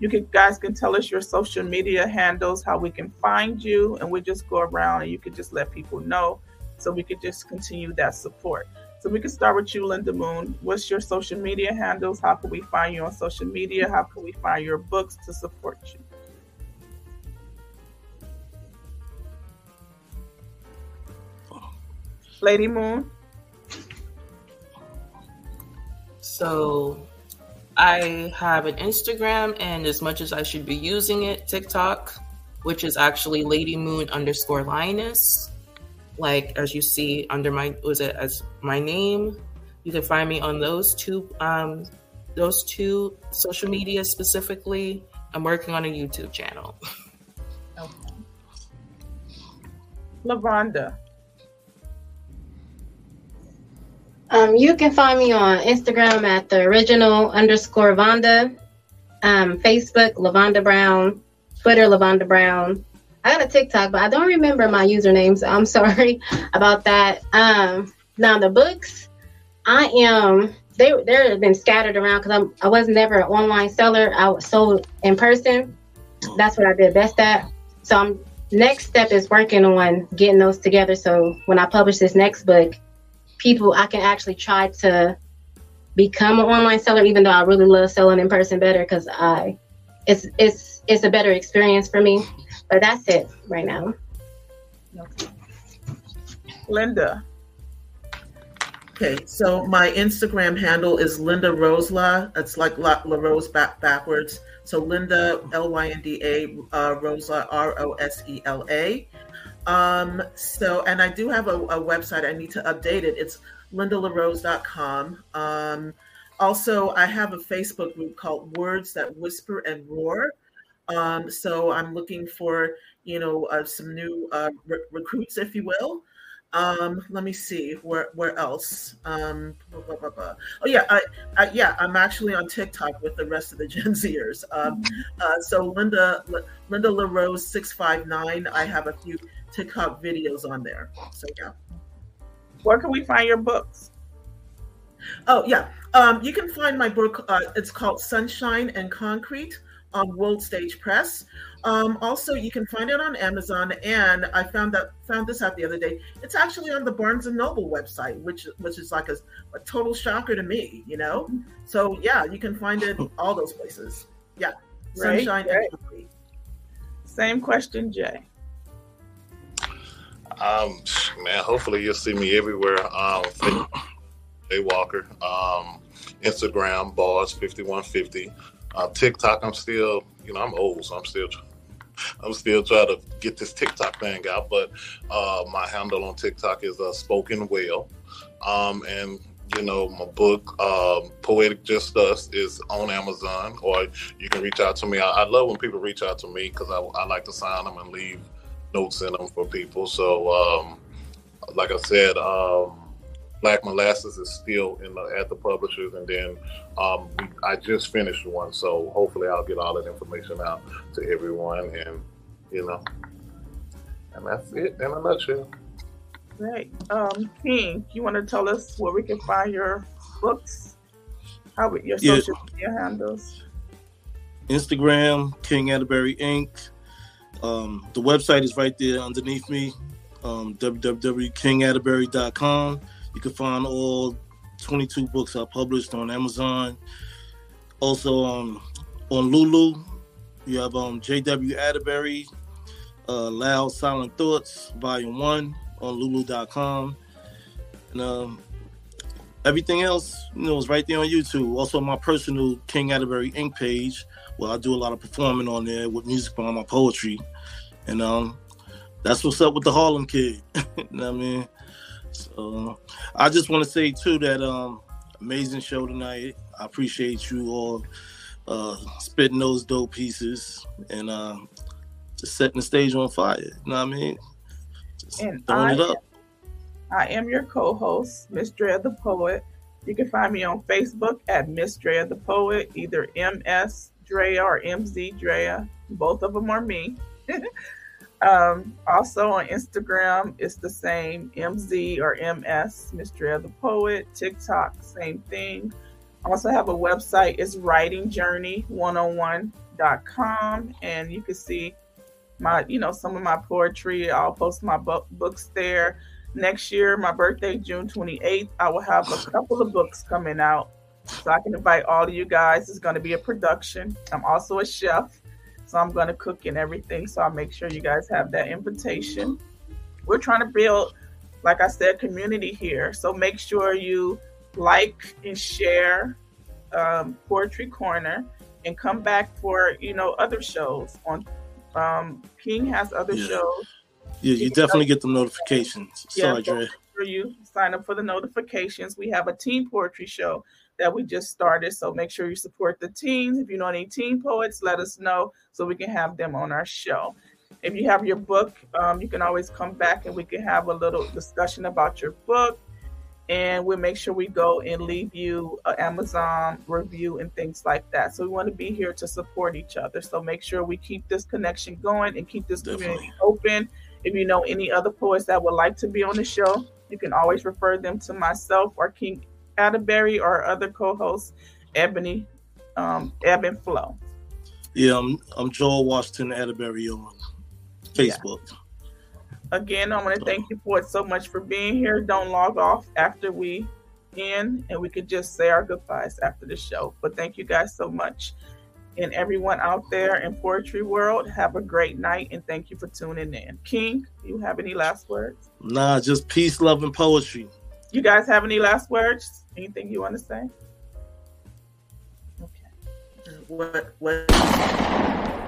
You guys can tell us your social media handles, how we can find you, and we just go around and you can just let people know so we could just continue that support. So we can start with you, Linda Moon. What's your social media handles? How can we find you on social media? How can we find your books to support you? Lady Moon. So I have an Instagram, and as much as I should be using it, TikTok, which is actually LadyMoon_Lioness. Like, as you see under my name, you can find me on those two social media specifically. I'm working on a YouTube channel. Okay. Lavonda. You can find me on Instagram at @theoriginal_Vonda, Facebook, Lavonda Brown, Twitter, Lavonda Brown. I got a TikTok, but I don't remember my username, so I'm sorry about that. Now the books, they've been scattered around because I was never an online seller. I sold in person. That's what I did best at. So next step is working on getting those together. So when I publish this next book, people, I can actually try to become an online seller, even though I really love selling in person better because it's a better experience for me. But that's it right now. Okay. Linda. Okay, so my Instagram handle is Linda Rosela. It's like LaRose backwards. So Linda LYNDA Rosela ROSELA. And I do have a website. I need to update it. It's lindalarose.com. Also, I have a Facebook group called Words That Whisper and Roar. So I'm looking for, some new recruits, if you will. Let me see where else. Oh yeah, I'm actually on TikTok with the rest of the Gen Zers. So Linda LaRose 659. I have a few TikTok videos on there. So yeah. Where can we find your books? Oh yeah, you can find my book. It's called Sunshine and Concrete on World Stage Press. Also, you can find it on Amazon, and I found this out the other day. It's actually on the Barnes & Noble website, which is like a total shocker to me, So yeah, you can find it all those places. Yeah, right, Sunshine. Right. And same question, Jay. Hopefully you'll see me everywhere. Jay Walker, Instagram, Bars 5150. TikTok, I'm still, I'm old, so I'm still trying to get this TikTok thing out, but my handle on TikTok is Spoken Well. And my book, Poetic Just Us, is on Amazon, or you can reach out to me. I love when people reach out to me because I like to sign them and leave notes in them for people. So, like I said, Black Molasses is still at the publishers, and then I just finished one, so hopefully I'll get all that information out to everyone, and and that's it in a nutshell. Right, King, you want to tell us where we can find your books? How with your social media handles? Instagram, King Atterbury Inc. The website is right there underneath me. www.kingatterbury.com. You can find all 22 books I published on Amazon. Also on Lulu, you have J.W. Atterbury, Loud Silent Thoughts, Volume 1 on Lulu.com. And everything else, you know, is right there on YouTube. Also, my personal King Atterbury Inc. page, where I do a lot of performing on there with music behind my poetry. And that's what's up with the Harlem Kid. You know what I mean? So I just want to say, too, that amazing show tonight. I appreciate you all spitting those dope pieces and just setting the stage on fire. You know what I mean? Just and throwing it up. I am your co-host, Miss Dre the Poet. You can find me on Facebook at Miss Dre the Poet, either MS Drea or MZ Drea. Both of them are me. Also on Instagram, it's the same, MZ or MS, Miss Dre the Poet. TikTok, same thing. I also have a website. It's writingjourney101.com, and you can see my, you know, some of my poetry. I'll post my books there. Next year, my birthday, June 28th, I will have a couple of books coming out. So I can invite all of you guys. It's going to be a production. I'm also a chef, so I'm going to cook and everything. So I'll make sure you guys have that invitation. We're trying to build, like I said, community here. So make sure you like and share Poetry Corner and come back for, you know, other shows. On King has other shows. Yeah, you definitely get the notifications. Sorry, Dre. You sign up for the notifications. We have a teen poetry show that we just started, so make sure you support the teens. If you know any teen poets, let us know so we can have them on our show. If you have your book, you can always come back and we can have a little discussion about your book. And we'll make sure we go and leave you an Amazon review and things like that. So we want to be here to support each other. So make sure we keep this connection going and keep this community open. If you know any other poets that would like to be on the show, you can always refer them to myself or King Atterbury or other co-hosts, Ebony, Ebb and Flow. Yeah, I'm Joel Washington Atterbury on Facebook. Yeah. Again, I want to thank you for it so much for being here. Don't log off after we end, and we could just say our goodbyes after the show. But thank you guys so much. And everyone out there in poetry world, have a great night, and thank you for tuning in. King, you have any last words? Nah, just peace, love, and poetry. You guys have any last words? Anything you want to say? Okay. What?